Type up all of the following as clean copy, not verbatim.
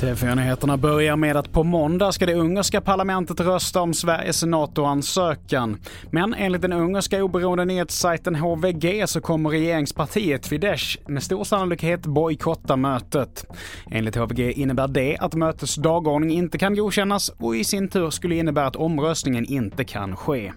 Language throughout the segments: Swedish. TV4-nyheterna börjar med att på måndag ska det ungerska parlamentet rösta om Sveriges NATO-ansökan. Men enligt den ungerska oberoende nyhetssajten HVG så kommer regeringspartiet Fidesz med stor sannolikhet bojkotta mötet. Enligt HVG innebär det att mötets dagordning inte kan godkännas och i sin tur skulle innebära att omröstningen inte kan ske.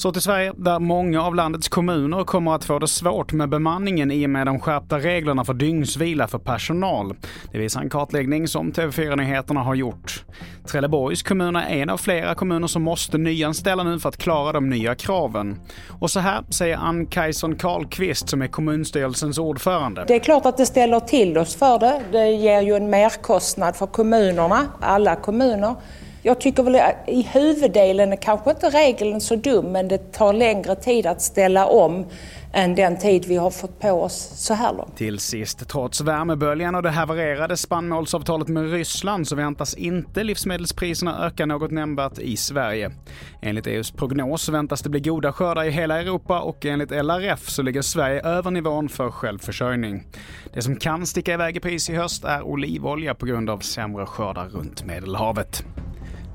Så till Sverige, där många av landets kommuner kommer att få det svårt med bemanningen i och med de skärpta reglerna för dygnsvila för personal. Det visar en kartläggning som TV4-nyheterna har gjort. Trelleborgs kommun är en av flera kommuner som måste nyanställa nu för att klara de nya kraven. Och så här säger Ann-Kajsson Carlqvist som är kommunstyrelsens ordförande. Det är klart att det ställer till oss för det. Det ger ju en merkostnad för kommunerna, alla kommuner. Jag tycker väl att i huvuddelen är kanske inte regeln så dum, men det tar längre tid att ställa om än den tid vi har fått på oss så här långt. Till sist, trots värmeböljan och det havererade spannmålsavtalet med Ryssland så väntas inte livsmedelspriserna öka något nämnvärt i Sverige. Enligt EUs prognos väntas det bli goda skördar i hela Europa och enligt LRF så ligger Sverige över nivån för självförsörjning. Det som kan sticka iväg i pris i höst är olivolja på grund av sämre skördar runt Medelhavet.